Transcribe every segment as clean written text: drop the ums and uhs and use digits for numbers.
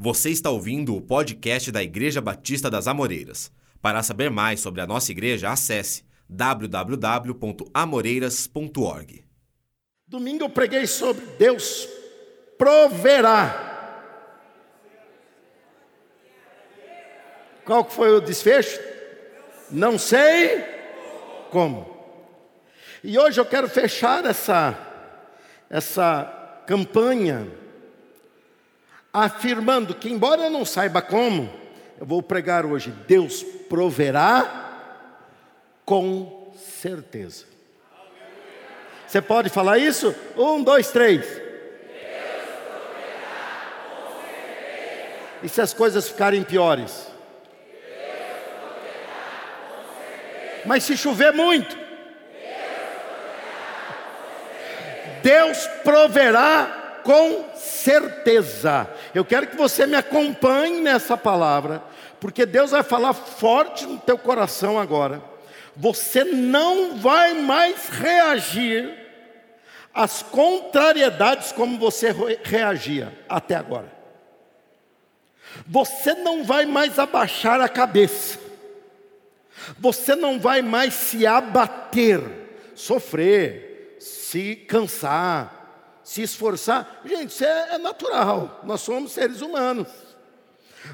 Você está ouvindo o podcast da Igreja Batista das Amoreiras. Para saber mais sobre a nossa igreja, acesse www.amoreiras.org. Domingo eu preguei sobre Deus proverá. Qual que foi o desfecho? Não sei como. E hoje eu quero fechar essa campanha afirmando que, embora eu não saiba como, eu vou pregar hoje: Deus proverá com certeza. Você pode falar isso? 1, 2, 3. Deus proverá com certeza. E se as coisas ficarem piores? Deus proverá com certeza. Mas se chover muito? Deus proverá com certeza. Deus proverá com certeza. Eu quero que você me acompanhe nessa palavra, porque Deus vai falar forte no teu coração agora. Você não vai mais reagir às contrariedades como você reagia até agora. Você não vai mais abaixar a cabeça. Você não vai mais se abater, sofrer, se cansar, se esforçar. Gente, isso é natural, nós somos seres humanos.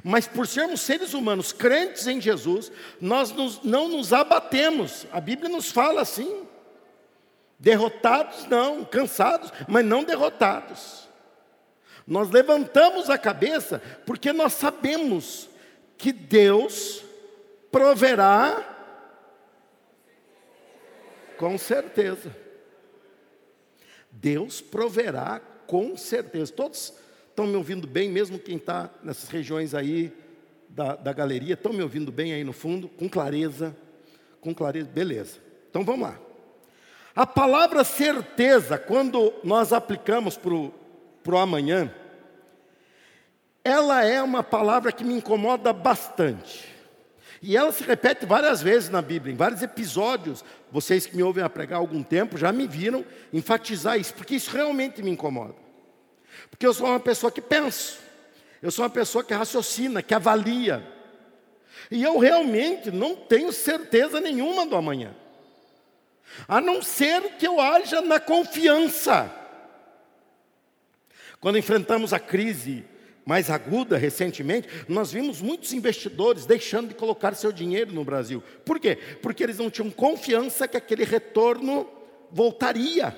Mas por sermos seres humanos, crentes em Jesus, nós não nos abatemos. A Bíblia nos fala assim: derrotados não, cansados, mas não derrotados. Nós levantamos a cabeça porque nós sabemos que Deus proverá com certeza. Deus proverá com certeza. Todos estão me ouvindo bem, mesmo quem está nessas regiões aí da galeria, estão me ouvindo bem aí no fundo, com clareza, beleza. Então vamos lá. A palavra certeza, quando nós aplicamos para o amanhã, ela é uma palavra que me incomoda bastante. E ela se repete várias vezes na Bíblia, em vários episódios. Vocês que me ouvem a pregar há algum tempo já me viram enfatizar isso, porque isso realmente me incomoda. Porque eu sou uma pessoa que penso, eu sou uma pessoa que raciocina, que avalia. E eu realmente não tenho certeza nenhuma do amanhã, a não ser que eu haja na confiança. Quando enfrentamos a crise mais aguda recentemente, nós vimos muitos investidores deixando de colocar seu dinheiro no Brasil. Por quê? Porque eles não tinham confiança que aquele retorno voltaria.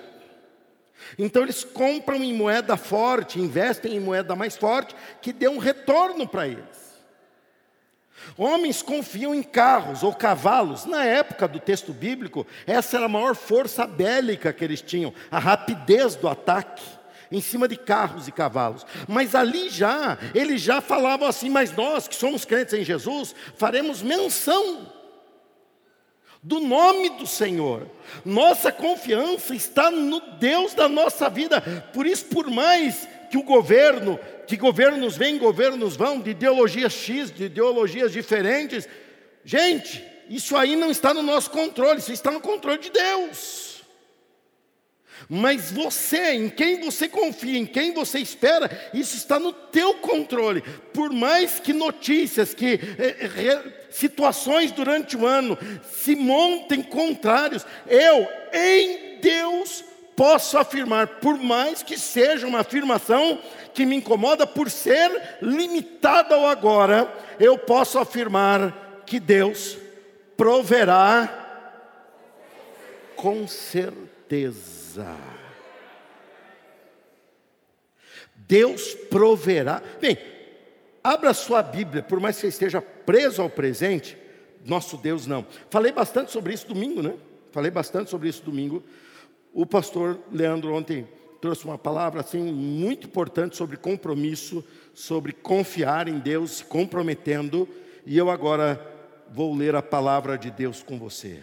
Então eles compram em moeda forte, investem em moeda mais forte, que dê um retorno para eles. Homens confiam em carros ou cavalos. Na época do texto bíblico, essa era a maior força bélica que eles tinham, a rapidez do ataque em cima de carros e cavalos. Mas ali já, eles já falavam assim: mas nós que somos crentes em Jesus, faremos menção do nome do Senhor. Nossa confiança está no Deus da nossa vida. Por isso, por mais que o governo, que governos vêm, governos vão, de ideologias X, de ideologias diferentes, gente, isso aí não está no nosso controle, isso está no controle de Deus. Mas você, em quem você confia, em quem você espera, isso está no teu controle. Por mais que notícias, que situações durante o ano se montem contrários, eu, em Deus, posso afirmar, por mais que seja uma afirmação que me incomoda por ser limitada ao agora, eu posso afirmar que Deus proverá com certeza. Deus proverá. Bem, abra sua Bíblia, por mais que você esteja preso ao presente. Nosso Deus não. Falei bastante sobre isso domingo, né? O pastor Leandro ontem trouxe uma palavra assim muito importante sobre compromisso, sobre confiar em Deus, se comprometendo. E eu agora vou ler a palavra de Deus com você.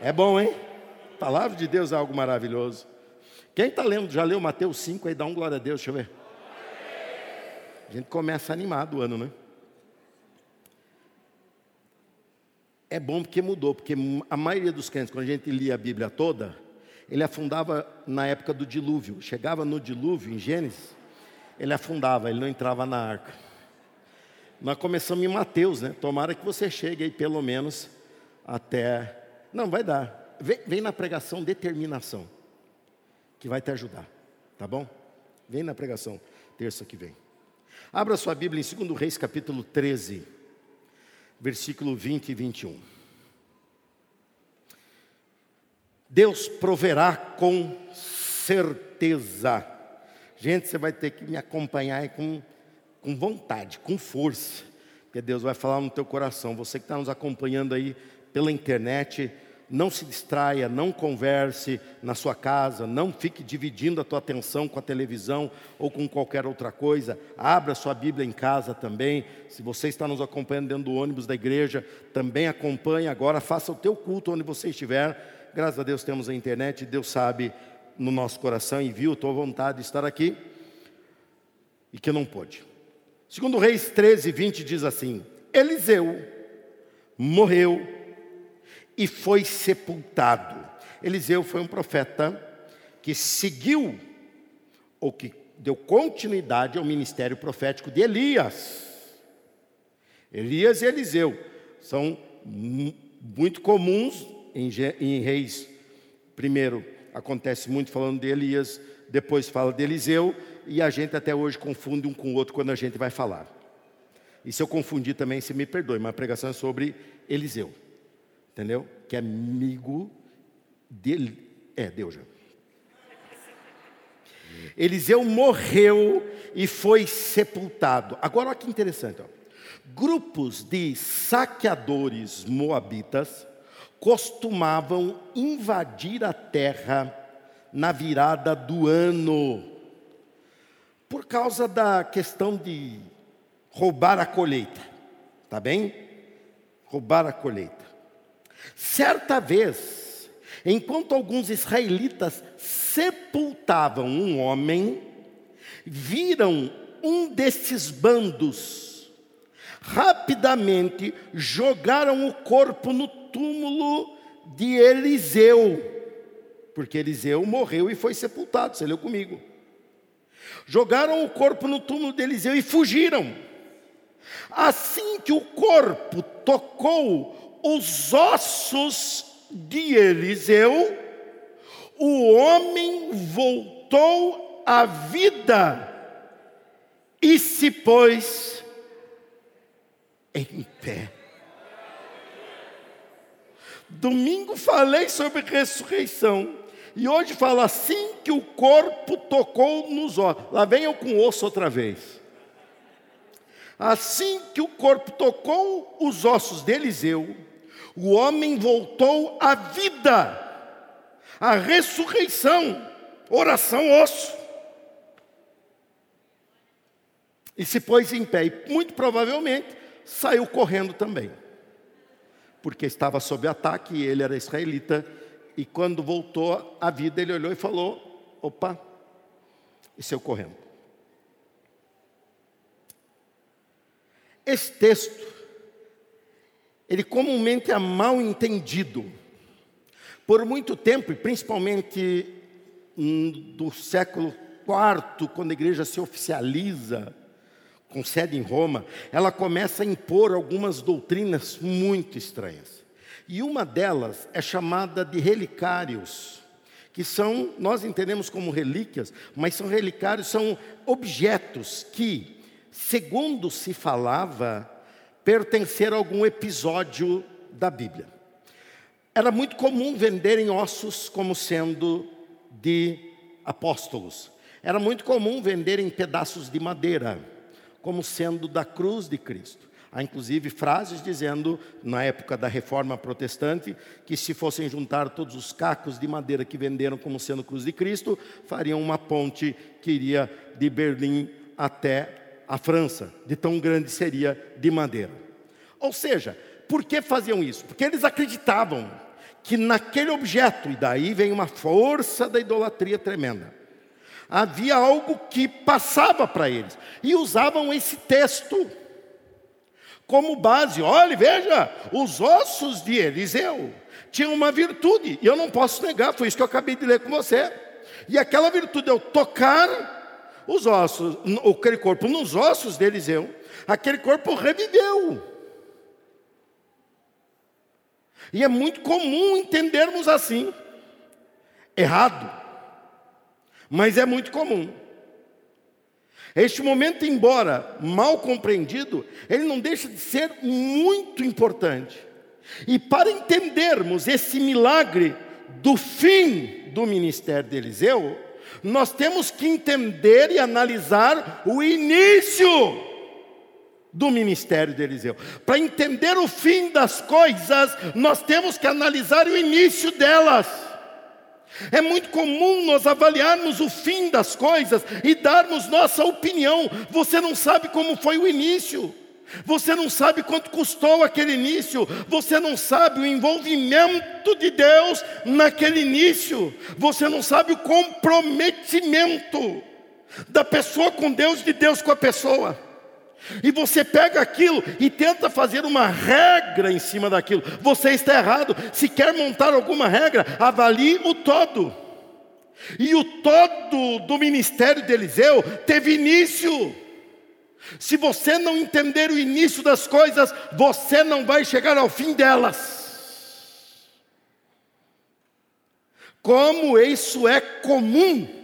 É bom, hein? A palavra de Deus é algo maravilhoso. Quem está lendo, já leu Mateus 5 aí? Dá um glória a Deus, deixa eu ver. A gente começa animado o ano, né? É bom porque mudou, porque a maioria dos crentes, quando a gente lia a Bíblia toda, ele afundava na época do dilúvio. Chegava no dilúvio, em Gênesis, ele afundava, ele não entrava na arca. Nós começamos em Mateus, né? Tomara que você chegue aí pelo menos até... Não, vai dar. Vem na pregação determinação, que vai te ajudar, tá bom? Vem na pregação, terça que vem. Abra sua Bíblia em 2 Reis, capítulo 13, versículo 20 e 21. Deus proverá com certeza. Gente, você vai ter que me acompanhar com vontade, com força, porque Deus vai falar no teu coração. Você que está nos acompanhando aí pela internet, não se distraia, não converse na sua casa, não fique dividindo a tua atenção com a televisão ou com qualquer outra coisa. Abra sua Bíblia em casa também. Se você está nos acompanhando dentro do ônibus da igreja, também acompanhe agora, faça o teu culto onde você estiver. Graças a Deus temos a internet, Deus sabe no nosso coração e viu a tua vontade de estar aqui e que não pôde. 2 Reis 13, 20 diz assim: Eliseu morreu e foi sepultado. Eliseu foi um profeta que seguiu, ou que deu continuidade ao ministério profético de Elias. Elias e Eliseu são muito comuns em Reis. Primeiro, acontece muito falando de Elias, depois fala de Eliseu, e a gente até hoje confunde um com o outro quando a gente vai falar. E se eu confundir também, se me perdoe, mas a pregação é sobre Eliseu. Entendeu? Que é amigo dele. Deus já. Eliseu morreu e foi sepultado. Agora, olha que interessante. Grupos de saqueadores moabitas costumavam invadir a terra na virada do ano, por causa da questão de roubar a colheita. Tá bem? Roubar a colheita. Certa vez, enquanto alguns israelitas sepultavam um homem, viram um desses bandos. Rapidamente jogaram o corpo no túmulo de Eliseu, porque Eliseu morreu e foi sepultado, você leu comigo. Jogaram o corpo no túmulo de Eliseu e fugiram. Assim que o corpo tocou os ossos de Eliseu, o homem voltou à vida e se pôs em pé. Domingo falei sobre ressurreição e hoje falo assim que o corpo tocou nos ossos. Lá vem eu com osso outra vez. Assim que o corpo tocou os ossos de Eliseu, o homem voltou à vida, à ressurreição, oração osso. E se pôs em pé, e muito provavelmente saiu correndo também, porque estava sob ataque e ele era israelita. E quando voltou à vida, ele olhou e falou: opa, e saiu correndo. Esse texto, ele comumente é mal entendido. Por muito tempo, e principalmente do século IV, quando a igreja se oficializa, com sede em Roma, ela começa a impor algumas doutrinas muito estranhas. E uma delas é chamada de relicários, que são, nós entendemos como relíquias, mas são relicários, são objetos que, segundo se falava, pertencer a algum episódio da Bíblia. Era muito comum venderem ossos como sendo de apóstolos. Era muito comum venderem pedaços de madeira como sendo da cruz de Cristo. Há inclusive frases dizendo, na época da Reforma Protestante, que se fossem juntar todos os cacos de madeira que venderam como sendo cruz de Cristo, fariam uma ponte que iria de Berlim até a França, de tão grande seria de madeira. Ou seja, por que faziam isso? Porque eles acreditavam que naquele objeto, e daí vem uma força da idolatria tremenda, havia algo que passava para eles. E usavam esse texto como base. Olha, veja, os ossos de Eliseu tinham uma virtude, e eu não posso negar, foi isso que eu acabei de ler com você. E aquela virtude é o tocar os ossos, aquele corpo nos ossos de Eliseu, aquele corpo reviveu. E é muito comum entendermos assim. Errado, mas é muito comum. Este momento, embora mal compreendido, ele não deixa de ser muito importante. E para entendermos esse milagre do fim do ministério de Eliseu, nós temos que entender e analisar o início do ministério de Eliseu. Para entender o fim das coisas, nós temos que analisar o início delas. É muito comum nós avaliarmos o fim das coisas e darmos nossa opinião. Você não sabe como foi o início. Você não sabe quanto custou aquele início. Você não sabe o envolvimento de Deus naquele início. Você não sabe o comprometimento da pessoa com Deus, de Deus com a pessoa. E você pega aquilo e tenta fazer uma regra em cima daquilo. Você está errado. Se quer montar alguma regra, avalie o todo. E o todo do ministério de Eliseu teve início. Se você não entender o início das coisas, você não vai chegar ao fim delas. Como isso é comum.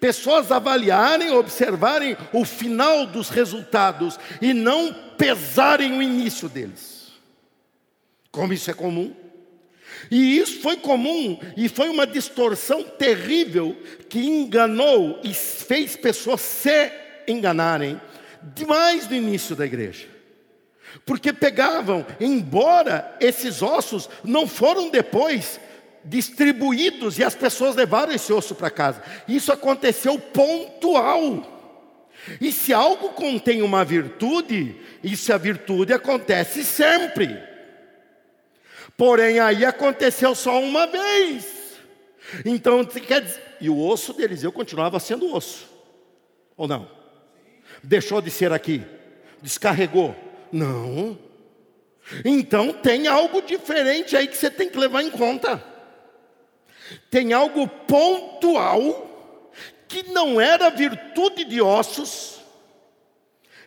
Pessoas avaliarem, observarem o final dos resultados e não pesarem o início deles. Como isso é comum. E isso foi comum e foi uma distorção terrível que enganou e fez pessoas se enganarem demais no início da igreja. Porque pegavam, embora esses ossos não foram depois distribuídos e as pessoas levaram esse osso para casa. Isso aconteceu pontual. E se algo contém uma virtude, isso a virtude acontece sempre. Porém, aí aconteceu só uma vez. Então, quer dizer, e o osso de Eliseu continuava sendo osso. Ou não? Deixou de ser aqui? Descarregou? Não. Então, tem algo diferente aí que você tem que levar em conta. Tem algo pontual que não era virtude de ossos,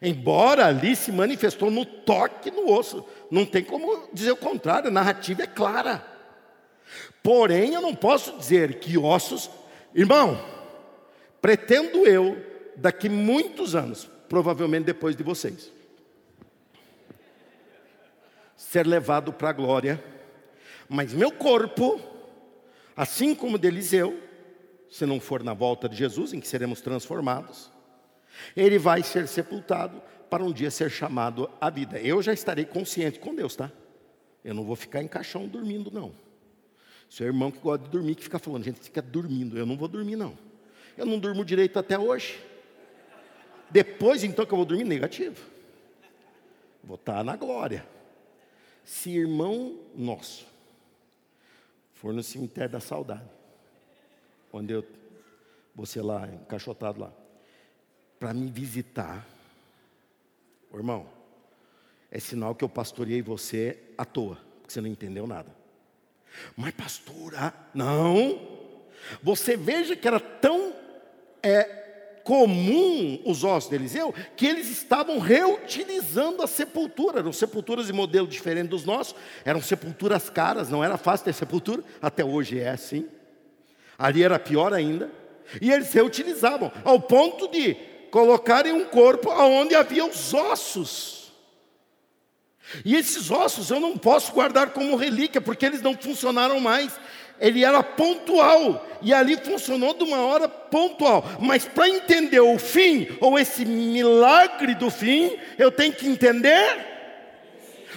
embora ali se manifestou no toque no osso. Não tem como dizer o contrário, a narrativa é clara. Porém, eu não posso dizer que ossos... Irmão, pretendo eu, daqui muitos anos, provavelmente depois de vocês, ser levado para a glória, mas meu corpo... Assim como de Eliseu, se não for na volta de Jesus, em que seremos transformados, ele vai ser sepultado para um dia ser chamado à vida. Eu já estarei consciente com Deus, tá? Eu não vou ficar em caixão dormindo, não. Seu irmão que gosta de dormir, que fica falando, gente, fica dormindo. Eu não vou dormir, não. Eu não durmo direito até hoje. Depois, então, que eu vou dormir, negativo. Vou estar na glória. Se irmão nosso for no cemitério da saudade, onde eu vou ser lá, encaixotado lá, para me visitar, ô irmão, é sinal que eu pastoreei você à toa, porque você não entendeu nada. Mas pastora, não. Você veja que era tão comum os ossos de Eliseu, que eles estavam reutilizando a sepultura. Eram sepulturas de modelo diferente dos nossos, eram sepulturas caras, não era fácil ter sepultura, até hoje é assim. Ali era pior ainda. E eles reutilizavam, ao ponto de colocarem um corpo onde havia os ossos. E esses ossos eu não posso guardar como relíquia, porque eles não funcionaram mais. Ele era pontual, e ali funcionou de uma hora pontual. Mas para entender o fim, ou esse milagre do fim, eu tenho que entender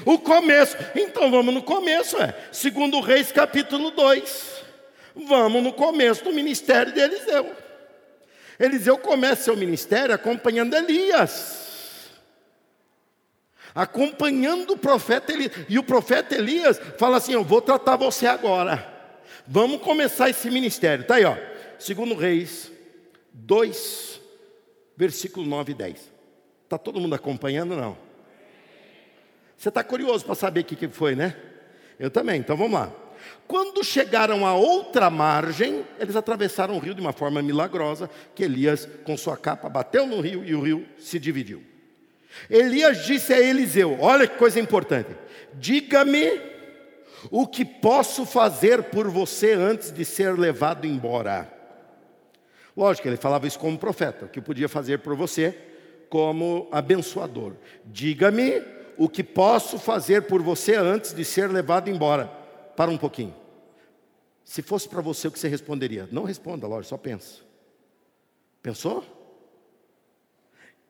o começo. Então vamos no começo, 2 Reis capítulo 2. Vamos no começo do ministério de Eliseu. Eliseu começa seu ministério acompanhando Elias. Acompanhando o profeta Elias. E o profeta Elias fala assim, eu vou tratar você agora. Vamos começar esse ministério. Está aí, ó. 2 Reis 2, versículo 9 e 10. Está todo mundo acompanhando ou não? Você está curioso para saber o que foi, né? Eu também, então vamos lá. Quando chegaram à outra margem, eles atravessaram o rio de uma forma milagrosa, que Elias, com sua capa, bateu no rio e o rio se dividiu. Elias disse a Eliseu, olha que coisa importante, diga-me o que posso fazer por você antes de ser levado embora. Lógico, ele falava isso como profeta, o que podia fazer por você como abençoador. Diga-me o que posso fazer por você antes de ser levado embora. Para um pouquinho. Se fosse para você, o que você responderia? Não responda, lógico, só pensa. Pensou?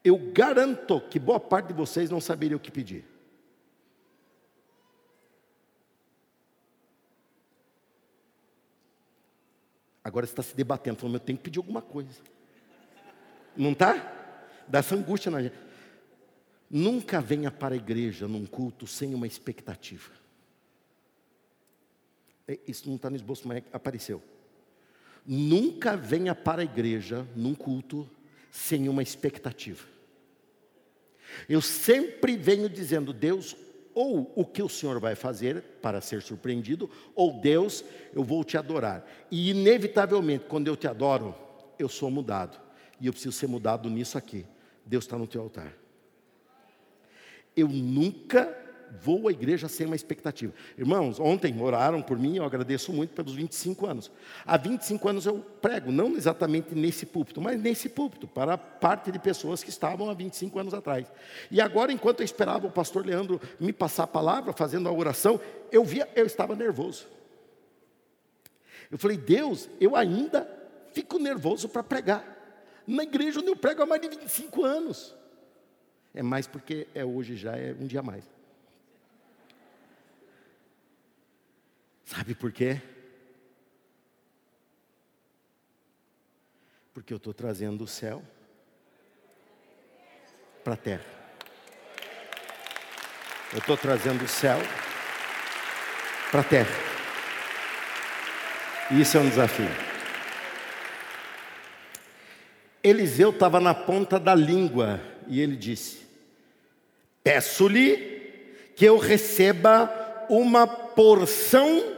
Eu garanto que boa parte de vocês não saberia o que pedir. Agora você está se debatendo, falando, eu tenho que pedir alguma coisa. Não está? Dá essa angústia na gente. Nunca venha para a igreja, num culto, sem uma expectativa. Isso não está no esboço, mas apareceu. Nunca venha para a igreja, num culto, sem uma expectativa. Eu sempre venho dizendo, Deus, ou o que o Senhor vai fazer para ser surpreendido, ou Deus, eu vou te adorar. E inevitavelmente, quando eu te adoro, eu sou mudado. E eu preciso ser mudado nisso aqui. Deus está no teu altar. Eu nunca vou à igreja sem uma expectativa. Irmãos, ontem oraram por mim, eu agradeço muito pelos 25 anos. Há 25 anos eu prego, não exatamente nesse púlpito, mas nesse púlpito, para parte de pessoas que estavam há 25 anos atrás. E agora, enquanto eu esperava o pastor Leandro me passar a palavra, fazendo a oração, eu estava nervoso. Eu falei, Deus, eu ainda fico nervoso para pregar. Na igreja onde eu prego há mais de 25 anos. É mais porque é hoje já, é um dia a mais. Sabe por quê? Porque eu estou trazendo o céu para a terra. Eu estou trazendo o céu para a terra. E isso é um desafio. Eliseu estava na ponta da língua e ele disse: peço-lhe que eu receba uma porção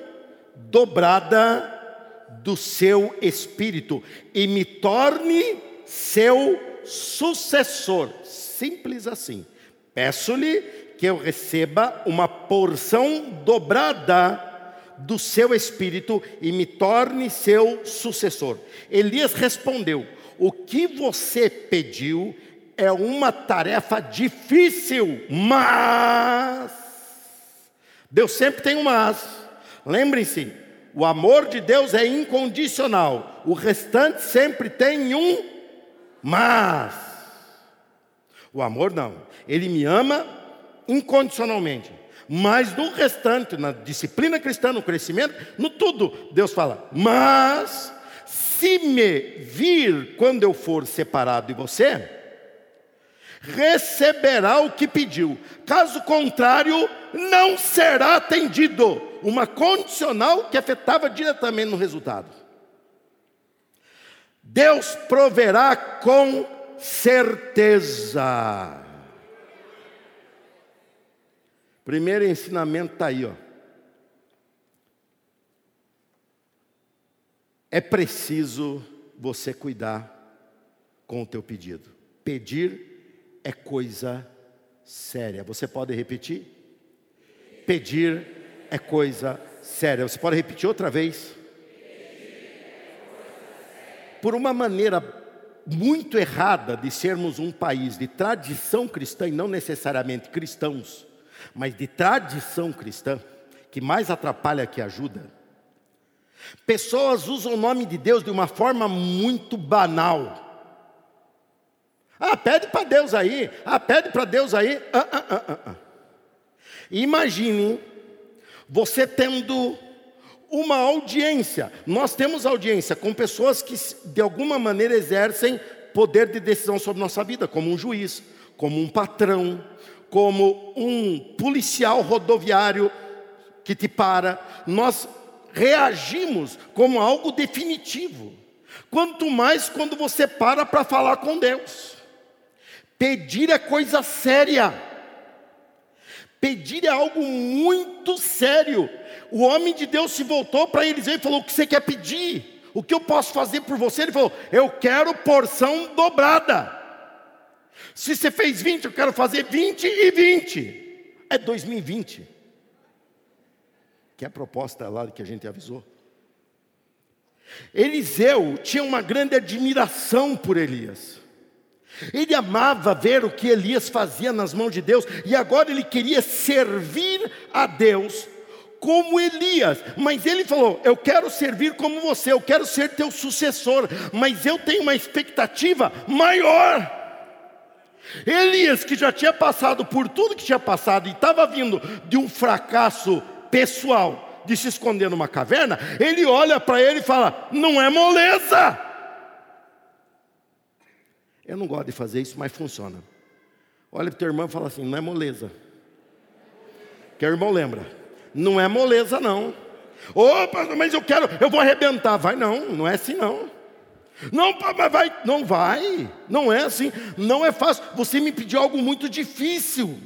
dobrada do seu espírito e me torne seu sucessor. Simples assim. Peço-lhe que eu receba uma porção dobrada do seu espírito e me torne seu sucessor. Elias respondeu: o que você pediu é uma tarefa difícil, mas Deus sempre tem um mas. Lembrem-se, o amor de Deus é incondicional. O restante sempre tem um mas. O amor não. Ele me ama incondicionalmente. Mas no restante, na disciplina cristã, no crescimento, no tudo, Deus fala, mas se me vir quando eu for separado de você, receberá o que pediu. Caso contrário, não será atendido. Uma condicional que afetava diretamente no resultado. Deus proverá com certeza. Primeiro ensinamento está aí, ó. É preciso você cuidar com o teu pedido. Pedir é coisa séria. Você pode repetir? Pedir é coisa séria. Você pode repetir outra vez? Por uma maneira muito errada de sermos um país de tradição cristã, e não necessariamente cristãos, mas de tradição cristã, que mais atrapalha que ajuda, pessoas usam o nome de Deus de uma forma muito banal. Ah, pede para Deus aí. Ah, pede para Deus aí. Imagine você tendo uma audiência. Nós temos audiência com pessoas que, de alguma maneira, exercem poder de decisão sobre nossa vida, como um juiz, como um patrão, como um policial rodoviário que te para. Nós reagimos como algo definitivo. Quanto mais quando você para falar com Deus. Pedir é coisa séria. Pedir é algo muito sério. o homem de Deus se voltou para Eliseu e falou: o que você quer pedir? O que eu posso fazer por você? Ele falou: eu quero porção dobrada. Se você fez 20, eu quero fazer 20 e 20. É 2020. Que é a proposta lá que a gente avisou. Eliseu tinha uma grande admiração por Elias. Ele amava ver o que Elias fazia nas mãos de Deus. E agora ele queria servir a Deus como Elias. Mas ele falou: eu quero servir como você, eu quero ser teu sucessor, mas eu tenho uma expectativa maior. Elias, que já tinha passado por tudo que tinha passado e estava vindo de um fracasso pessoal, de se esconder numa caverna, ele olha para ele e fala: não é moleza. Eu não gosto de fazer isso, mas funciona. Olha para o teu irmão e fala assim: não é moleza. Que o irmão lembra: não é moleza não. Opa, mas eu quero, eu vou arrebentar. Vai não, não é assim não. Não, mas vai, não é assim, não é fácil. Você me pediu algo muito difícil.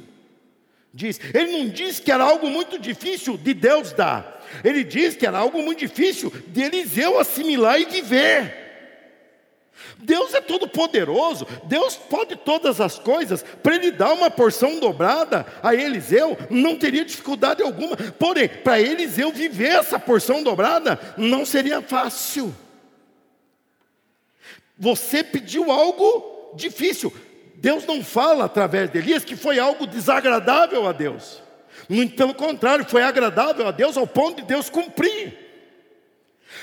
Diz. Ele não diz que era algo muito difícil de Deus dar. Ele diz que era algo muito difícil de Eliseu assimilar e viver. Deus é todo poderoso, Deus pode todas as coisas. Para Ele dar uma porção dobrada a Eliseu, não teria dificuldade alguma. Porém, para Eliseu viver essa porção dobrada, não seria fácil. Você pediu algo difícil. Deus não fala através de Elias que foi algo desagradável a Deus. Muito pelo contrário, foi agradável a Deus ao ponto de Deus cumprir.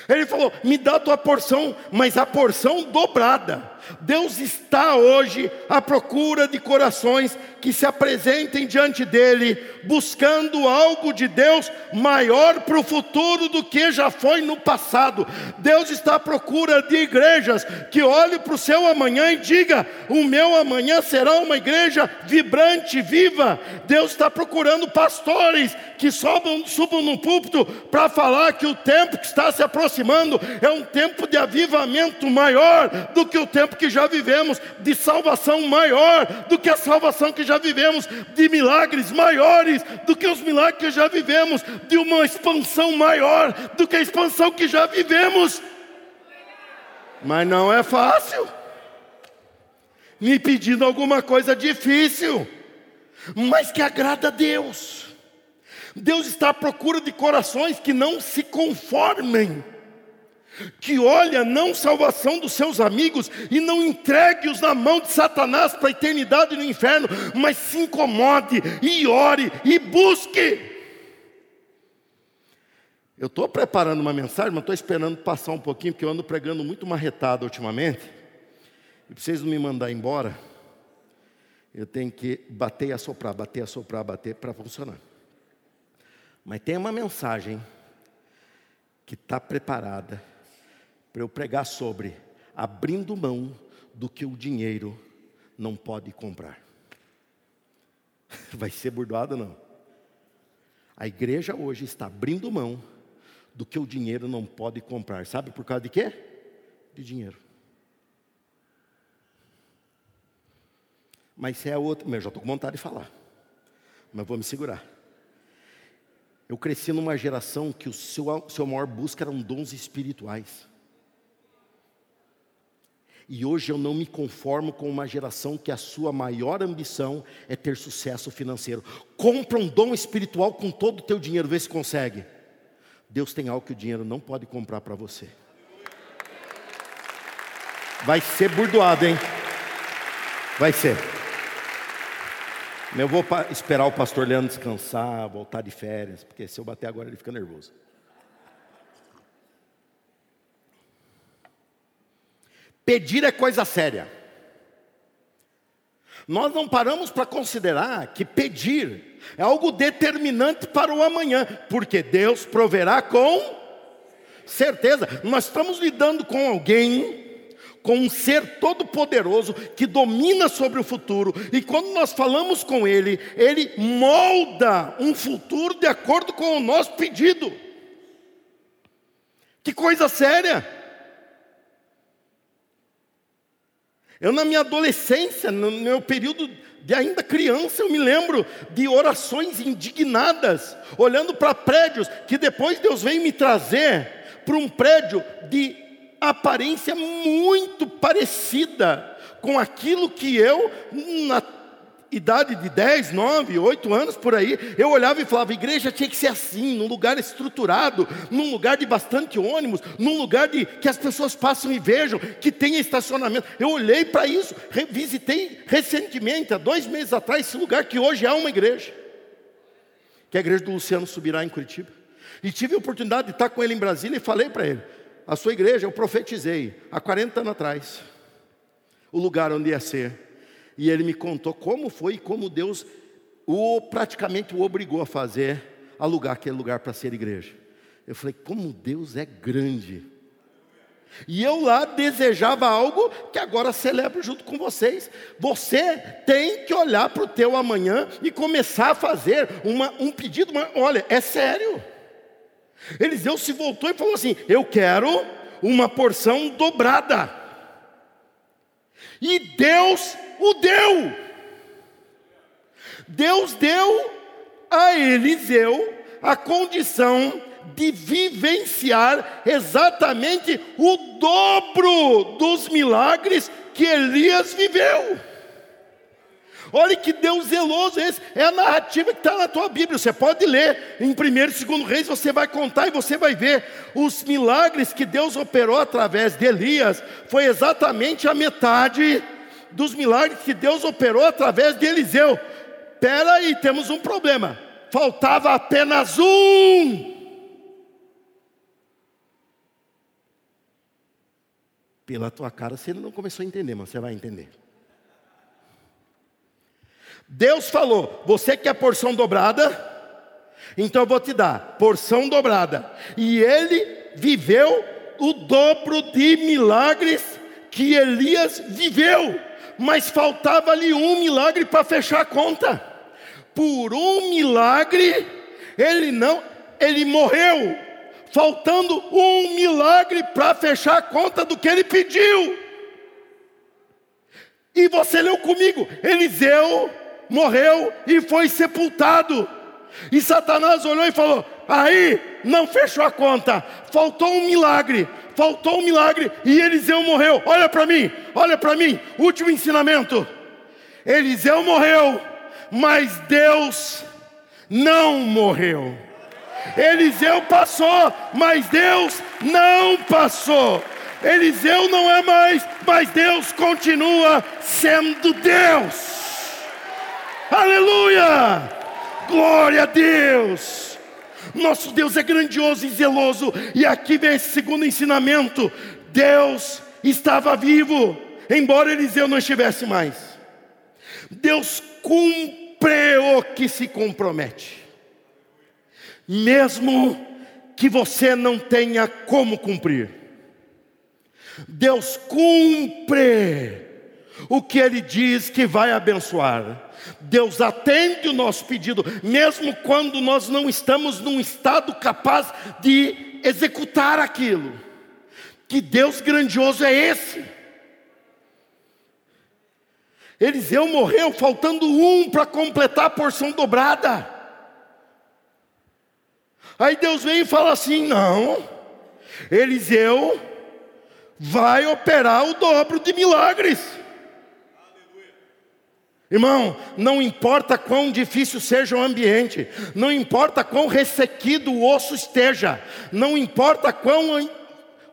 Ele falou: me dá a tua porção, mas a porção dobrada. Deus está hoje à procura de corações que se apresentem diante dele, buscando algo de Deus maior para o futuro do que já foi no passado. Deus está à procura de igrejas que olhem para o seu amanhã e digam: o meu amanhã será uma igreja vibrante, viva. Deus está procurando pastores que subam no púlpito para falar que o tempo que está se aproximando é um tempo de avivamento maior do que o tempo que já vivemos, de salvação maior do que a salvação que já vivemos, de milagres maiores do que os milagres que já vivemos, de uma expansão maior do que a expansão que já vivemos. Mas não é fácil. Me pedindo alguma coisa difícil, mas que agrada a Deus. Deus está à procura de corações que não se conformem, que olha não salvação dos seus amigos e não entregue-os na mão de Satanás para a eternidade e no inferno, mas se incomode e ore e busque. Eu estou preparando uma mensagem, mas estou esperando passar um pouquinho, porque eu ando pregando muito marretado ultimamente. E para vocês não me mandarem embora, eu tenho que bater e assoprar para funcionar. Mas tem uma mensagem que está preparada para eu pregar sobre abrindo mão do que o dinheiro não pode comprar. Vai ser burdoado ou não? A igreja hoje está abrindo mão do que o dinheiro não pode comprar. Sabe por causa de quê? De dinheiro. Mas se é outro... Eu já estou com vontade de falar, mas vou me segurar. Eu cresci numa geração que o seu maior busca eram dons espirituais. E hoje eu não me conformo com uma geração que a sua maior ambição é ter sucesso financeiro. Compra um dom espiritual com todo o teu dinheiro, vê se consegue. Deus tem algo que o dinheiro não pode comprar para você. Vai ser burdoado, hein? Vai ser. Eu vou esperar o pastor Leandro descansar, voltar de férias, porque se eu bater agora ele fica nervoso. Pedir é coisa séria. Nós não paramos para considerar que pedir é algo determinante para o amanhã, porque Deus proverá com certeza. Nós estamos lidando com alguém, com um ser todo-poderoso que domina sobre o futuro. E quando nós falamos com Ele, Ele molda um futuro de acordo com o nosso pedido. Que coisa séria! Eu, na minha adolescência, no meu período de ainda criança, eu me lembro de orações indignadas, olhando para prédios, que depois Deus veio me trazer para um prédio de aparência muito parecida com aquilo que eu, na idade de 10, 9, 8 anos, por aí, eu olhava e falava, igreja tinha que ser assim, num lugar estruturado, num lugar de bastante ônibus, num lugar de que as pessoas passam e vejam, que tenha estacionamento. Eu olhei para isso, revisitei recentemente, há 2 meses atrás, esse lugar que hoje é uma igreja, que é a igreja do Luciano Subirá, em Curitiba. E tive a oportunidade de estar com ele em Brasília e falei para ele, a sua igreja eu profetizei, há 40 anos atrás, o lugar onde ia ser. E ele me contou como foi e como Deus praticamente o obrigou a fazer, alugar aquele lugar para ser igreja. Eu falei, como Deus é grande. E eu lá desejava algo que agora celebro junto com vocês. Você tem que olhar para o teu amanhã e começar a fazer um pedido. Mas, olha, é sério. Eliseu se voltou e falou assim, eu quero uma porção dobrada. E Deus o deu. Deus deu a Eliseu a condição de vivenciar exatamente o dobro dos milagres que Elias viveu. Olha que Deus zeloso esse. É a narrativa que está na tua Bíblia. Você pode ler em 1 e 2 Reis, você vai contar e você vai ver. Os milagres que Deus operou através de Elias foi exatamente a metade dos milagres que Deus operou através de Eliseu. Espera aí, temos um problema. Faltava apenas um. Pela tua cara, você não começou a entender, mas você vai entender. Deus falou, você quer porção dobrada? Então eu vou te dar porção dobrada. E ele viveu o dobro de milagres que Elias viveu. Mas faltava ali um milagre para fechar a conta. Por um milagre, ele morreu. Faltando um milagre para fechar a conta do que ele pediu. E você leu comigo, Eliseu morreu e foi sepultado. E Satanás olhou e falou, aí não fechou a conta, faltou um milagre e Eliseu morreu. Olha para mim, último ensinamento. Eliseu morreu, mas Deus não morreu. Eliseu passou, mas Deus não passou. Eliseu não é mais, mas Deus continua sendo Deus. Aleluia! Glória a Deus! Nosso Deus é grandioso e zeloso. E aqui vem esse segundo ensinamento. Deus estava vivo, embora Eliseu não estivesse mais. Deus cumpre o que se compromete. Mesmo que você não tenha como cumprir. Deus cumpre o que Ele diz que vai abençoar. Deus atende o nosso pedido, mesmo quando nós não estamos num estado capaz de executar aquilo. Que Deus grandioso é esse? Eliseu morreu faltando um para completar a porção dobrada. Aí Deus vem e fala assim, não, Eliseu vai operar o dobro de milagres. Irmão, não importa quão difícil seja o ambiente, não importa quão ressequido o osso esteja, não importa quão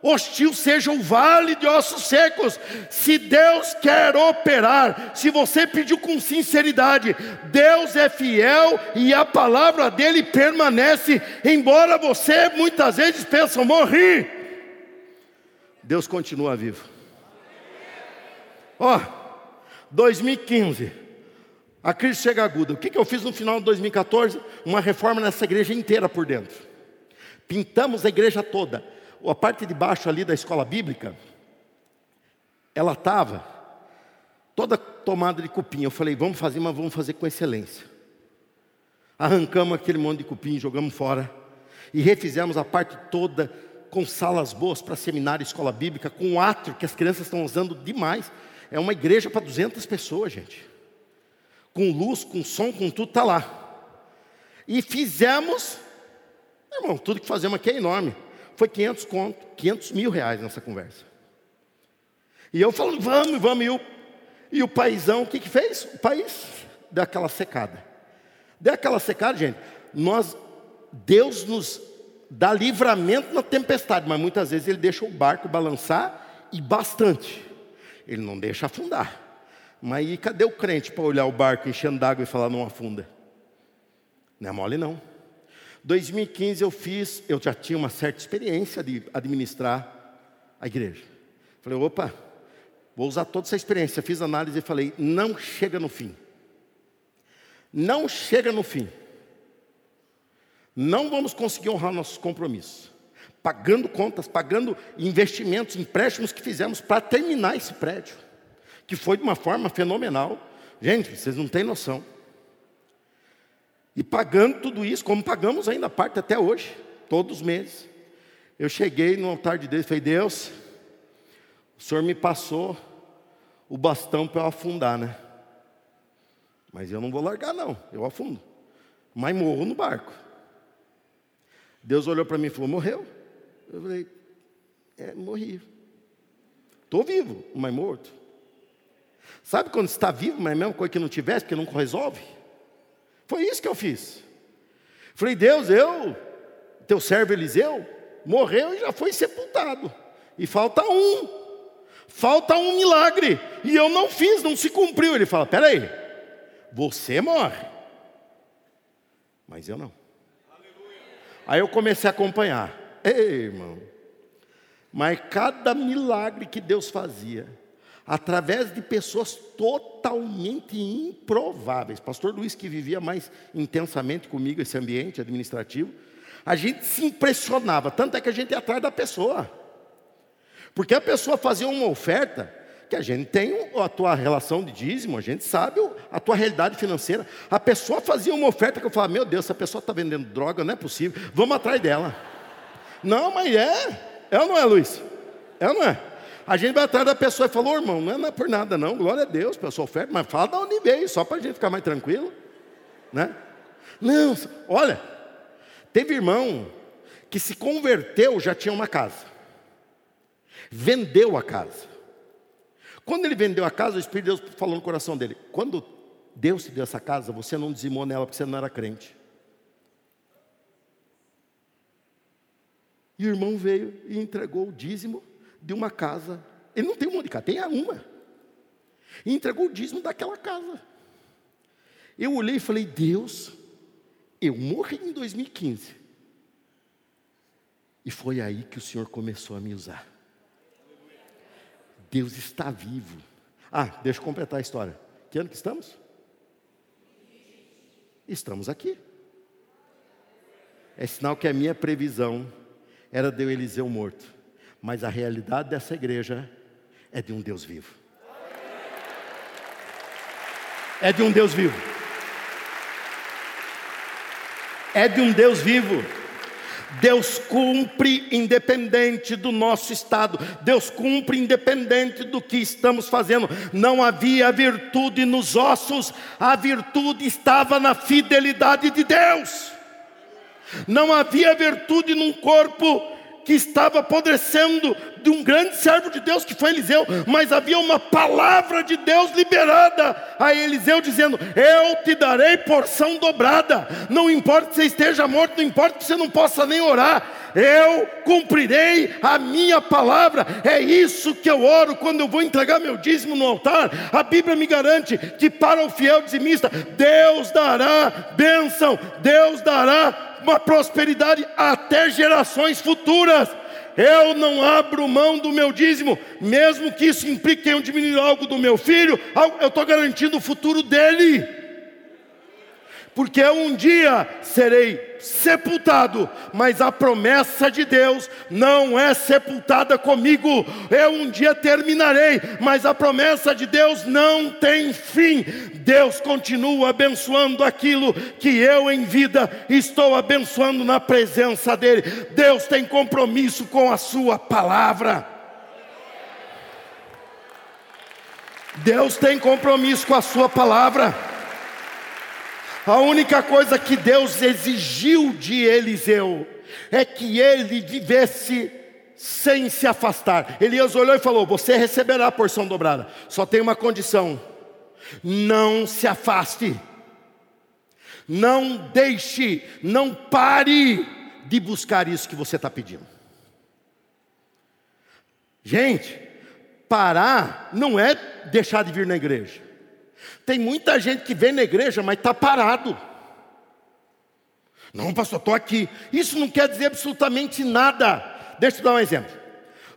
hostil seja o vale de ossos secos, se Deus quer operar, se você pediu com sinceridade, Deus é fiel e a palavra dele permanece, embora você muitas vezes pense, morri. Deus continua vivo. Ó, 2015... a crise chega aguda. O que eu fiz no final de 2014? Uma reforma nessa igreja inteira por dentro. Pintamos a igreja toda. A parte de baixo ali da escola bíblica, ela estava toda tomada de cupim. Eu falei, vamos fazer, mas vamos fazer com excelência. Arrancamos aquele monte de cupim, jogamos fora. E refizemos a parte toda com salas boas para seminário, escola bíblica, com um átrio que as crianças estão usando demais. É uma igreja para 200 pessoas, gente. Com luz, com som, com tudo, está lá. E fizemos, irmão, tudo que fazemos aqui é enorme. Foi 500 mil reais nessa conversa. E eu falando, vamos. E o paizão, o que fez? O país deu aquela secada. Gente. Deus nos dá livramento na tempestade, mas muitas vezes Ele deixa o barco balançar e bastante. Ele não deixa afundar. Mas e cadê o crente para olhar o barco enchendo d'água e falar, não afunda? Não é mole, não. 2015 eu já tinha uma certa experiência de administrar a igreja. Falei, opa, vou usar toda essa experiência. Fiz análise e falei, não chega no fim. Não vamos conseguir honrar nossos compromissos. Pagando contas, pagando investimentos, empréstimos que fizemos para terminar esse prédio. Que foi de uma forma fenomenal. Gente, vocês não têm noção. E pagando tudo isso, como pagamos ainda a parte até hoje, todos os meses. Eu cheguei no altar de Deus e falei, Deus, o Senhor me passou o bastão para eu afundar, né? Mas eu não vou largar, não. Eu afundo. Mas morro no barco. Deus olhou para mim e falou, morreu? Eu falei, morri. Estou vivo, mas morto. Sabe quando você está vivo, mas é a mesma coisa que não tivesse, porque não resolve? Foi isso que eu fiz. Falei, Deus, teu servo Eliseu, morreu e já foi sepultado. E falta um milagre. E eu não fiz, não se cumpriu. Ele fala, peraí, você morre. Mas eu não. Aí eu comecei a acompanhar. Ei, irmão. Mas cada milagre que Deus fazia, através de pessoas totalmente improváveis. Pastor Luiz, que vivia mais intensamente comigo esse ambiente administrativo, a gente se impressionava. Tanto é que a gente ia atrás da pessoa. Porque a pessoa fazia uma oferta, que a gente tem a tua relação de dízimo, a gente sabe a tua realidade financeira. A pessoa fazia uma oferta que eu falava, meu Deus, essa pessoa está vendendo droga, não é possível, vamos atrás dela. Não, mas é ou não é, Luiz? É ou não é? A gente vai atrás da pessoa e falou, oh, irmão, não é por nada não, glória a Deus pela sua oferta, mas fala de onde veio, só para a gente ficar mais tranquilo, né? Não, olha, teve irmão que se converteu, já tinha uma casa, vendeu a casa. Quando ele vendeu a casa, o Espírito de Deus falou no coração dele, quando Deus te deu essa casa, você não dizimou nela porque você não era crente. E o irmão veio e entregou o dízimo de uma casa. Ele não tem um monte de casa, tem uma. E entregou o dízimo daquela casa. Eu olhei e falei, Deus, eu morri em 2015. E foi aí que o Senhor começou a me usar. Deus está vivo. Deixa eu completar a história. Que ano que estamos? Estamos aqui. É sinal que a minha previsão era de Eliseu morto. Mas a realidade dessa igreja é de um Deus vivo. É de um Deus vivo. É de um Deus vivo. Deus cumpre independente do nosso estado. Deus cumpre independente do que estamos fazendo. Não havia virtude nos ossos. A virtude estava na fidelidade de Deus. Não havia virtude num corpo que estava apodrecendo de um grande servo de Deus que foi Eliseu, mas havia uma palavra de Deus liberada a Eliseu dizendo, eu te darei porção dobrada, não importa que você esteja morto, não importa que você não possa nem orar, eu cumprirei a minha palavra. É isso que eu oro quando eu vou entregar meu dízimo no altar. A Bíblia me garante que para o fiel dizimista, Deus dará bênção, Deus dará uma prosperidade até gerações futuras. Eu não abro mão do meu dízimo, mesmo que isso implique eu diminuir algo do meu filho, eu estou garantindo o futuro dele, porque eu um dia serei sepultado, mas a promessa de Deus não é sepultada comigo. Eu um dia terminarei, mas a promessa de Deus não tem fim. Deus continua abençoando aquilo que eu em vida estou abençoando na presença dEle. Deus tem compromisso com a sua palavra. Deus tem compromisso com a sua palavra. A única coisa que Deus exigiu de Eliseu é que ele vivesse sem se afastar. Elias olhou e falou: você receberá a porção dobrada, só tem uma condição: não se afaste, não deixe, não pare de buscar isso que você está pedindo. Gente, parar não é deixar de vir na igreja. Tem muita gente que vem na igreja, mas está parado. Não, pastor, estou aqui. Isso não quer dizer absolutamente nada. Deixa eu te dar um exemplo.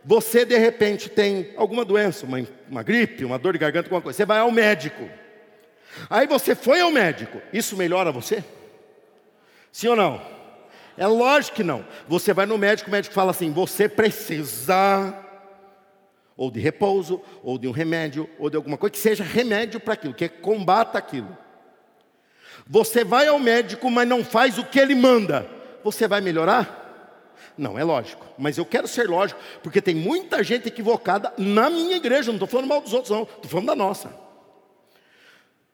Você de repente tem alguma doença, uma gripe, uma dor de garganta, alguma coisa. Você vai ao médico. Aí você foi ao médico. Isso melhora você? Sim ou não? É lógico que não. Você vai no médico, o médico fala assim: você precisa ou de repouso, ou de um remédio, ou de alguma coisa que seja remédio para aquilo, que combata aquilo. Você vai ao médico, mas não faz o que ele manda. Você vai melhorar? Não, é lógico. Mas eu quero ser lógico, porque tem muita gente equivocada na minha igreja. Não estou falando mal dos outros, não. Estou falando da nossa.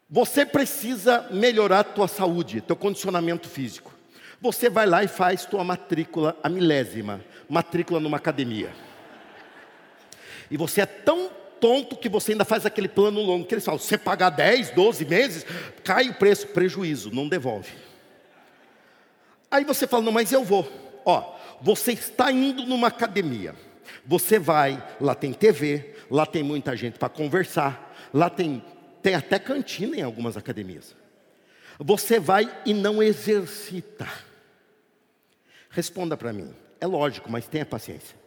Você precisa melhorar a tua saúde, teu condicionamento físico. Você vai lá e faz tua matrícula, a milésima matrícula numa academia. E você é tão tonto que você ainda faz aquele plano longo que eles falam: se você pagar 10, 12 meses, cai o preço, prejuízo, não devolve. Aí você fala: não, mas eu vou. Ó, você está indo numa academia. Você vai, lá tem TV, lá tem muita gente para conversar, lá tem até cantina em algumas academias. Você vai e não exercita. Responda para mim. É lógico, mas tenha paciência.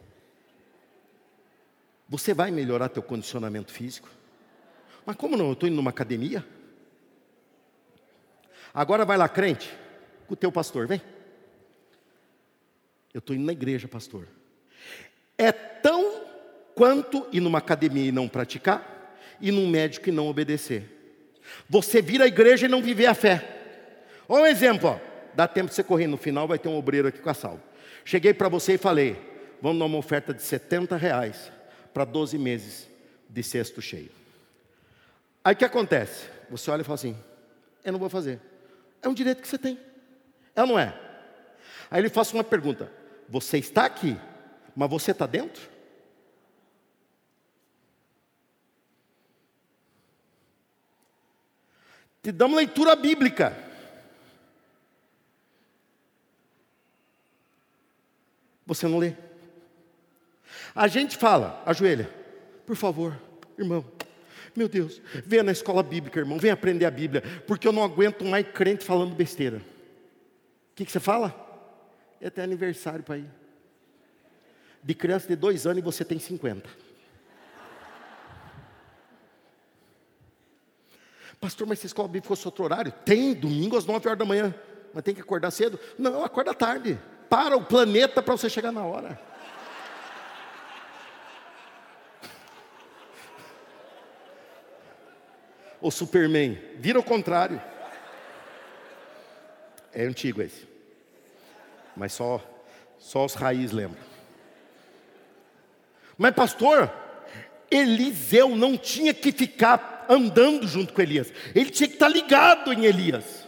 Você vai melhorar teu condicionamento físico? Mas como não? Eu estou indo numa academia. Agora vai lá, crente, com o teu pastor, vem. Eu estou indo na igreja, pastor. É tão quanto ir numa academia e não praticar, ir num médico e não obedecer. Você vir à igreja e não viver a fé. Olha um exemplo, ó. Dá tempo de você correr, no final vai ter um obreiro aqui com a salva. Cheguei para você e falei: vamos dar uma oferta de R$70. Para 12 meses de cesto cheio. Aí o que acontece? Você olha e fala assim: eu não vou fazer. É um direito que você tem. É ou não é? Aí ele faz uma pergunta: você está aqui, mas você está dentro? Te dá uma leitura bíblica. Você não lê. A gente fala: ajoelha, por favor, irmão. Meu Deus, venha na escola bíblica, irmão. Venha aprender a Bíblia, porque eu não aguento mais crente falando besteira. O que você fala? É até aniversário para ir. De criança de 2 anos e você tem 50. Pastor, mas se a escola bíblica fosse outro horário? Tem, domingo às 9h. Mas tem que acordar cedo? Não, acorda tarde. Para o planeta para você chegar na hora. O Superman, vira o contrário. É antigo esse, mas só os raízes lembram. Mas pastor, Eliseu não tinha que ficar andando junto com Elias. Ele tinha que estar ligado em Elias.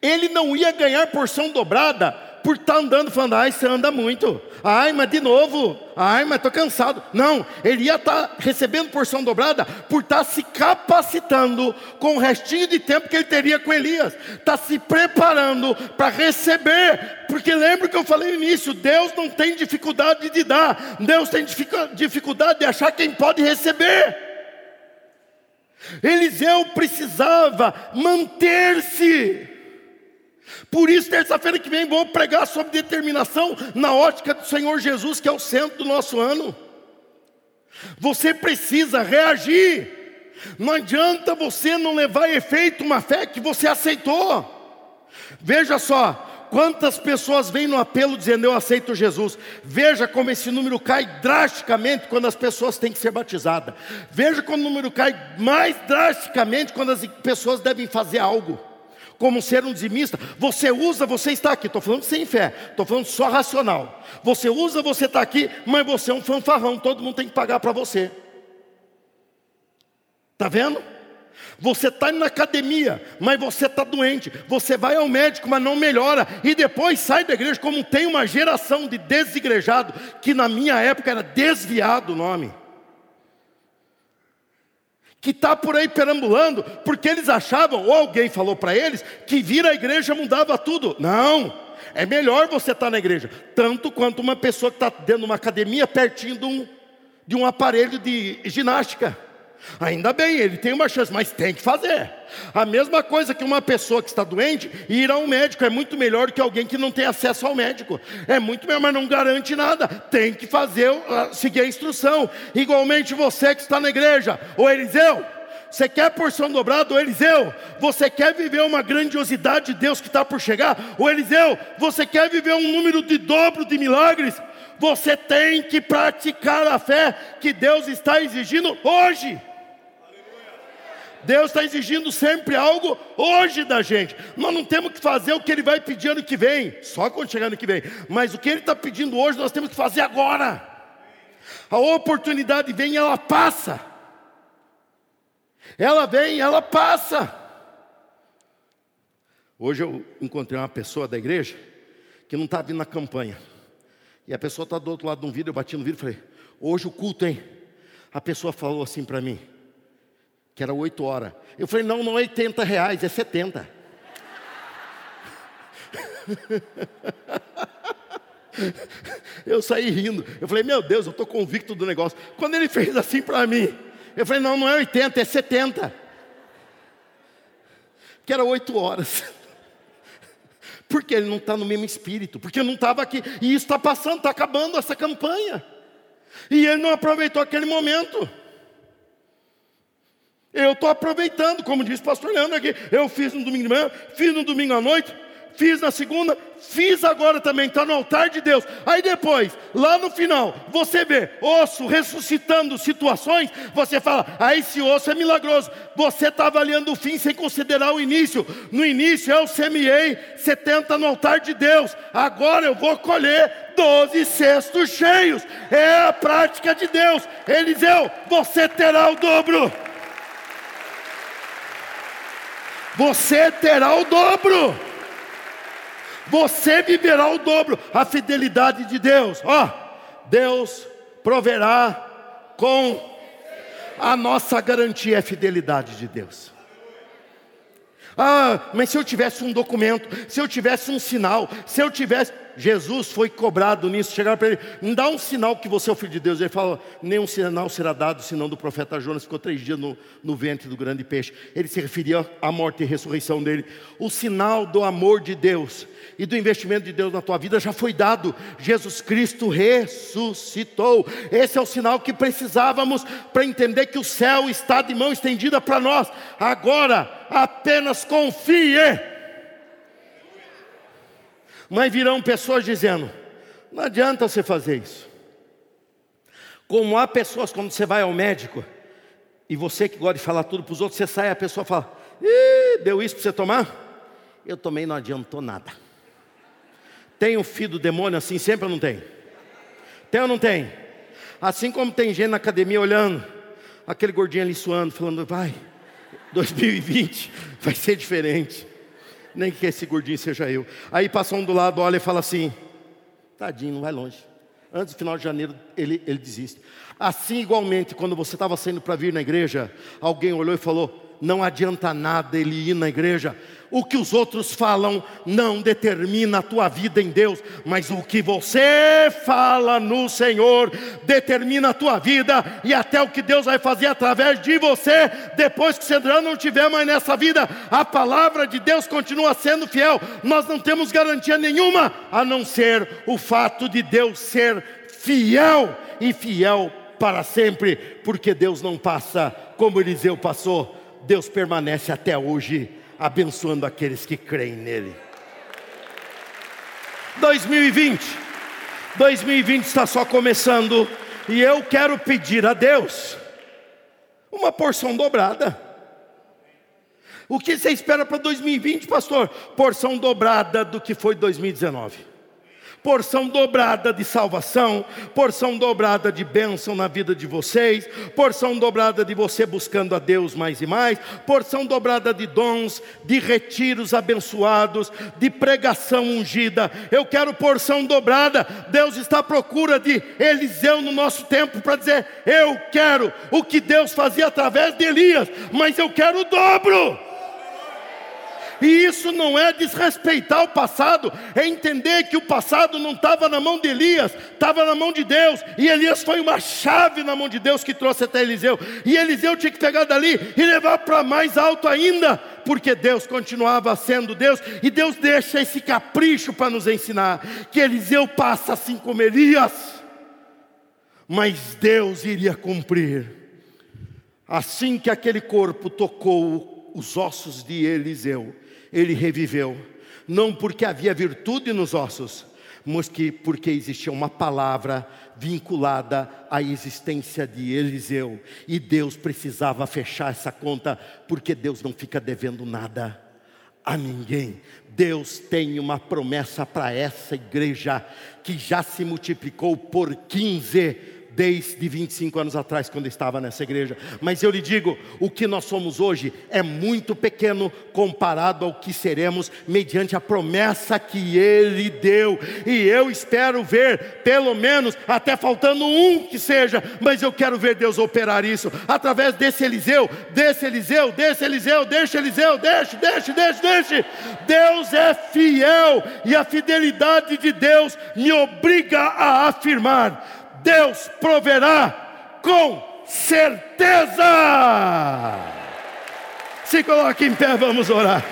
Ele não ia ganhar porção dobrada por estar andando, falando: ai, você anda muito. Ai, mas de novo. Ai, mas estou cansado. Não, ele ia estar recebendo porção dobrada por estar se capacitando com o restinho de tempo que ele teria com Elias. Está se preparando para receber. Porque lembra que eu falei no início: Deus não tem dificuldade de dar. Deus tem dificuldade de achar quem pode receber. Eliseu precisava manter-se. Por isso, terça-feira que vem, vou pregar sobre determinação na ótica do Senhor Jesus, que é o centro do nosso ano. Você precisa reagir. Não adianta você não levar a efeito uma fé que você aceitou. Veja só, quantas pessoas vêm no apelo dizendo: eu aceito Jesus. Veja como esse número cai drasticamente quando as pessoas têm que ser batizadas. Veja como o número cai mais drasticamente quando as pessoas devem fazer algo. Como ser um dizimista, você está aqui. Estou falando sem fé, estou falando só racional. Você está aqui, mas você é um fanfarrão. Todo mundo tem que pagar para você. Está vendo? Você está na academia, mas você está doente. Você vai ao médico, mas não melhora. E depois sai da igreja, como tem uma geração de desigrejado, que na minha época era desviado o nome, que está por aí perambulando, porque eles achavam, ou alguém falou para eles, que vir à igreja mudava tudo. Não, é melhor você estar na igreja, tanto quanto uma pessoa que está dentro de uma academia, pertinho de um aparelho de ginástica. Ainda bem, ele tem uma chance, mas tem que fazer. A mesma coisa que uma pessoa que está doente, ir ao médico é muito melhor do que alguém que não tem acesso ao médico. É muito melhor, mas não garante nada. Tem que fazer, seguir a instrução. Igualmente você que está na igreja. Ô Eliseu, você quer porção dobrada? Ô Eliseu, você quer viver uma grandiosidade de Deus que está por chegar? Ô Eliseu, você quer viver um número de dobro de milagres? Você tem que praticar a fé que Deus está exigindo hoje. Deus está exigindo sempre algo hoje da gente. Nós não temos que fazer o que Ele vai pedir ano que vem, só quando chegar ano que vem. Mas o que Ele está pedindo hoje, nós temos que fazer agora. A oportunidade vem e ela passa. Ela vem e ela passa. Hoje eu encontrei uma pessoa da igreja que não está vindo na campanha. E a pessoa está do outro lado de um vidro, eu bati no vidro e falei, hoje o culto, hein? A pessoa falou assim para mim, que era 8 horas. Eu falei, não, não é R$80, é 70. Eu saí rindo. Eu falei, meu Deus, eu estou convicto do negócio. Quando ele fez assim para mim, eu falei, não, não é 80, é 70. Porque era 8 horas. Porque ele não está no mesmo espírito. Porque não estava aqui. E isso está passando, está acabando essa campanha. E ele não aproveitou aquele momento. Eu estou aproveitando, como disse o pastor Leandro aqui. Eu fiz no domingo de manhã, fiz no domingo à noite, fiz na segunda, fiz agora também, está no altar de Deus. Aí depois, lá no final, você vê osso ressuscitando situações, você fala, ah, esse osso é milagroso. Você está avaliando o fim sem considerar o início. No início eu semeei 70 no altar de Deus. Agora eu vou colher 12 cestos cheios. É a prática de Deus. Eliseu, você terá o dobro. Você terá o dobro. Você viverá o dobro. A fidelidade de Deus. Deus proverá com... A nossa garantia é a fidelidade de Deus. Mas se eu tivesse um documento, se eu tivesse um sinal, se eu tivesse... Jesus foi cobrado nisso. Chegaram para ele, me dá um sinal que você é o filho de Deus. Ele fala, nenhum sinal será dado, senão do profeta Jonas. Ficou 3 dias no ventre do grande peixe. Ele se referia à morte e ressurreição dele. O sinal do amor de Deus e do investimento de Deus na tua vida já foi dado. Jesus Cristo ressuscitou. Esse é o sinal que precisávamos para entender que o céu está de mão estendida para nós. Agora, apenas confie. Mas virão pessoas dizendo, não adianta você fazer isso. Como há pessoas, quando você vai ao médico, e você que gosta de falar tudo para os outros, você sai e a pessoa fala, ih, deu isso para você tomar? Eu tomei, não adiantou nada. Tem um filho do demônio assim, sempre ou não tem? Tem ou não tem? Assim como tem gente na academia olhando, aquele gordinho ali suando, falando, vai, 2020 vai ser diferente. Nem que esse gordinho seja eu. Aí passa um do lado, olha e fala assim, tadinho, não vai longe. Antes do final de janeiro ele desiste. Assim igualmente, quando você estava saindo para vir na igreja, alguém olhou e falou, não adianta nada ele ir na igreja. O que os outros falam não determina a tua vida em Deus, mas o que você fala no Senhor determina a tua vida e até o que Deus vai fazer através de você depois que você não estiver mais nessa vida. A palavra de Deus continua sendo fiel. Nós não temos garantia nenhuma a não ser o fato de Deus ser fiel e fiel para sempre, porque Deus não passa como Eliseu passou. Deus permanece até hoje abençoando aqueles que creem nele. 2020 está só começando. E eu quero pedir a Deus uma porção dobrada. O que você espera para 2020, pastor? Porção dobrada do que foi 2019. porção dobrada de salvação, porção dobrada de bênção na vida de vocês, porção dobrada de você buscando a Deus mais e mais, porção dobrada de dons, de retiros abençoados, de pregação ungida. Eu quero porção dobrada. Deus está à procura de Eliseu no nosso tempo para dizer: eu quero o que Deus fazia através de Elias, mas eu quero o dobro. E isso não é desrespeitar o passado, é entender que o passado não estava na mão de Elias, estava na mão de Deus. E Elias foi uma chave na mão de Deus que trouxe até Eliseu. E Eliseu tinha que pegar dali e levar para mais alto ainda, porque Deus continuava sendo Deus. E Deus deixa esse capricho para nos ensinar que Eliseu passa assim como Elias, mas Deus iria cumprir. Assim que aquele corpo tocou os ossos de Eliseu, ele reviveu, não porque havia virtude nos ossos, mas porque existia uma palavra vinculada à existência de Eliseu, e Deus precisava fechar essa conta, porque Deus não fica devendo nada a ninguém. Deus tem uma promessa para essa igreja, que já se multiplicou por 15 desde 25 anos atrás, quando eu estava nessa igreja. Mas eu lhe digo, o que nós somos hoje é muito pequeno comparado ao que seremos mediante a promessa que Ele deu. E eu espero ver, pelo menos, até faltando um que seja, mas eu quero ver Deus operar isso através desse Eliseu, desse Eliseu, desse Eliseu, desse Eliseu, deixe. Deus é fiel, e a fidelidade de Deus me obriga a afirmar: Deus proverá com certeza. Se coloque em pé, vamos orar.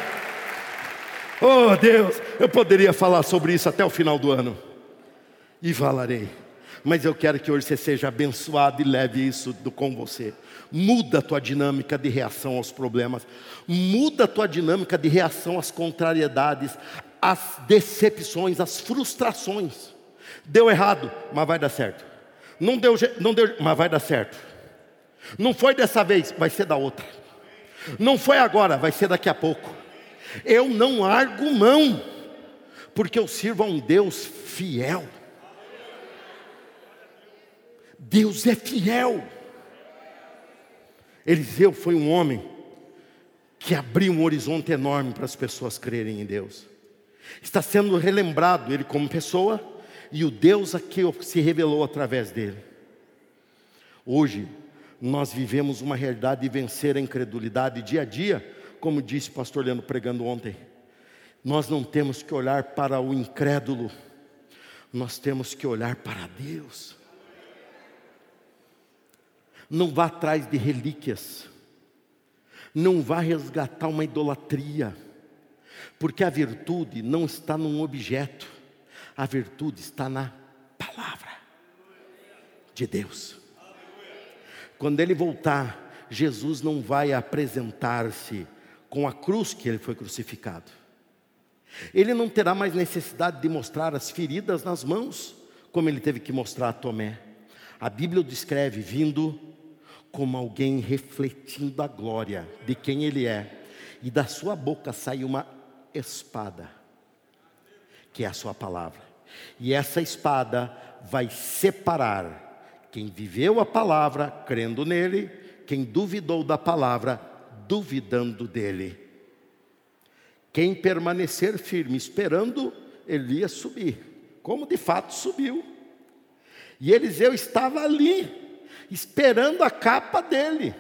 Oh Deus, eu poderia falar sobre isso até o final do ano, e falarei, mas eu quero que hoje você seja abençoado e leve isso com você. Muda a tua dinâmica de reação aos problemas, muda a tua dinâmica de reação às contrariedades, às decepções, às frustrações. Deu errado, mas vai dar certo. Não deu, mas vai dar certo. Não foi dessa vez, vai ser da outra. Não foi agora, vai ser daqui a pouco. Eu não largo mão, porque eu sirvo a um Deus fiel. Deus é fiel. Eliseu foi um homem que abriu um horizonte enorme para as pessoas crerem em Deus. Está sendo relembrado ele como pessoa, e o Deus a que se revelou através dele. Hoje nós vivemos uma realidade de vencer a incredulidade dia a dia, como disse o pastor Leandro pregando ontem. Nós não temos que olhar para o incrédulo, nós temos que olhar para Deus. Não vá atrás de relíquias, não vá resgatar uma idolatria, porque a virtude não está num objeto. A virtude está na palavra de Deus. Quando Ele voltar, Jesus não vai apresentar-se com a cruz que Ele foi crucificado. Ele não terá mais necessidade de mostrar as feridas nas mãos, como Ele teve que mostrar a Tomé. A Bíblia o descreve vindo como alguém refletindo a glória de quem Ele é. E da sua boca sai uma espada, que é a sua palavra. E essa espada vai separar quem viveu a palavra, crendo nele, quem duvidou da palavra, duvidando dele. Quem permanecer firme, esperando Elias subir, como de fato subiu. E Eliseu estava ali, esperando a capa dele.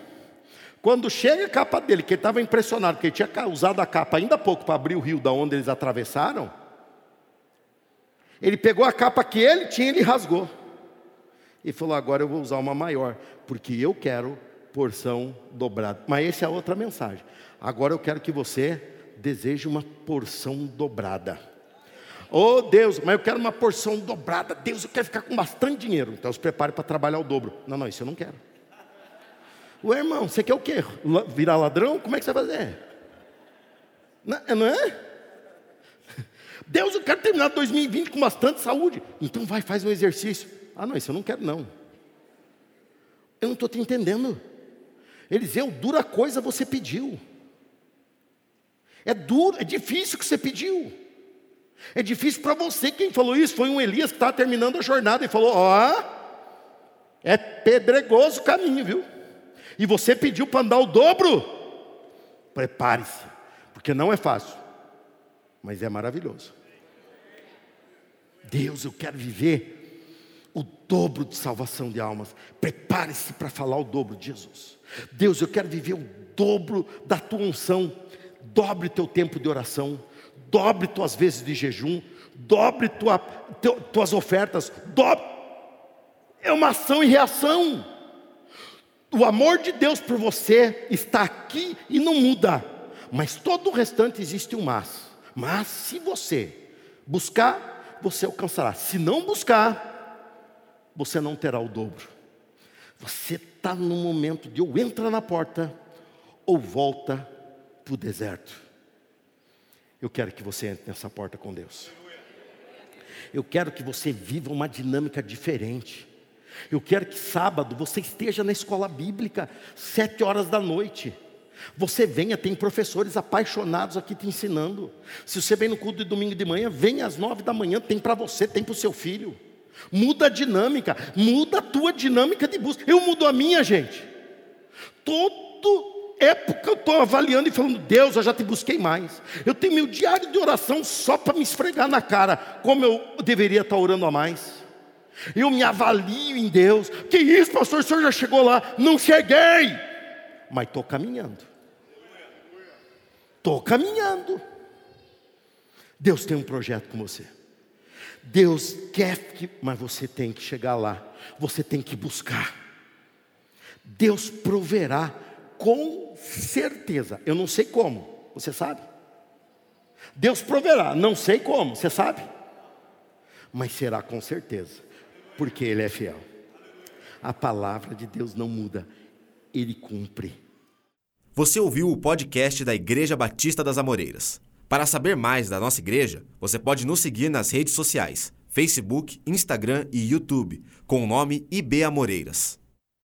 Quando chega a capa dele, que ele estava impressionado, porque ele tinha usado a capa ainda há pouco para abrir o rio da onde eles atravessaram. Ele pegou a capa que ele tinha e ele rasgou. E falou: agora eu vou usar uma maior, porque eu quero porção dobrada. Mas essa é outra mensagem. Agora eu quero que você deseje uma porção dobrada. Oh Deus, mas eu quero uma porção dobrada. Deus, eu quero ficar com bastante dinheiro. Então se prepare para trabalhar o dobro. Não, isso eu não quero. Ué, irmão, você quer o quê? Virar ladrão? Como é que você vai fazer? Não é? Deus, eu quero terminar 2020 com bastante saúde. Então vai, faz um exercício. Não, isso eu não quero não. Eu não estou te entendendo. Eliseu, dura coisa você pediu. É difícil que você pediu. É difícil para você. Quem falou isso foi um Elias que estava terminando a jornada e falou: ó, é pedregoso o caminho, viu? E você pediu para andar o dobro. Prepare-se, porque não é fácil, mas é maravilhoso. Deus, eu quero viver o dobro de salvação de almas. Prepare-se para falar o dobro de Jesus. Deus, eu quero viver o dobro da tua unção. Dobre teu tempo de oração, dobre tuas vezes de jejum, dobre tuas ofertas, dobre. É uma ação e reação. O amor de Deus por você está aqui e não muda. Mas todo o restante existe um mas. Mas se você buscar, você alcançará. Se não buscar, você não terá o dobro. Você está no momento de ou entra na porta ou volta para o deserto. Eu quero que você entre nessa porta com Deus. Eu quero que você viva uma dinâmica diferente. Eu quero que sábado você esteja na escola bíblica, 7h. Você venha, tem professores apaixonados aqui te ensinando. Se você vem no culto de domingo de manhã, venha às 9h, tem para você, tem para o seu filho. Muda a dinâmica, muda a tua dinâmica de busca. Eu mudo a minha, gente. Todo época eu estou avaliando e falando: Deus, eu já te busquei mais. Eu tenho meu diário de oração só para me esfregar na cara como eu deveria estar orando a mais. Eu me avalio em Deus. Que isso, pastor, o senhor já chegou lá? Não cheguei, mas estou caminhando. Estou caminhando. Deus tem um projeto com você. Deus quer que, mas você tem que chegar lá. Você tem que buscar. Deus proverá. Com certeza, eu não sei como, você sabe? Deus proverá, não sei como, você sabe? Mas será com certeza, porque Ele é fiel. A palavra de Deus não muda, Ele cumpre. Você ouviu o podcast da Igreja Batista das Amoreiras. Para saber mais da nossa igreja, você pode nos seguir nas redes sociais, Facebook, Instagram e YouTube, com o nome IB Amoreiras.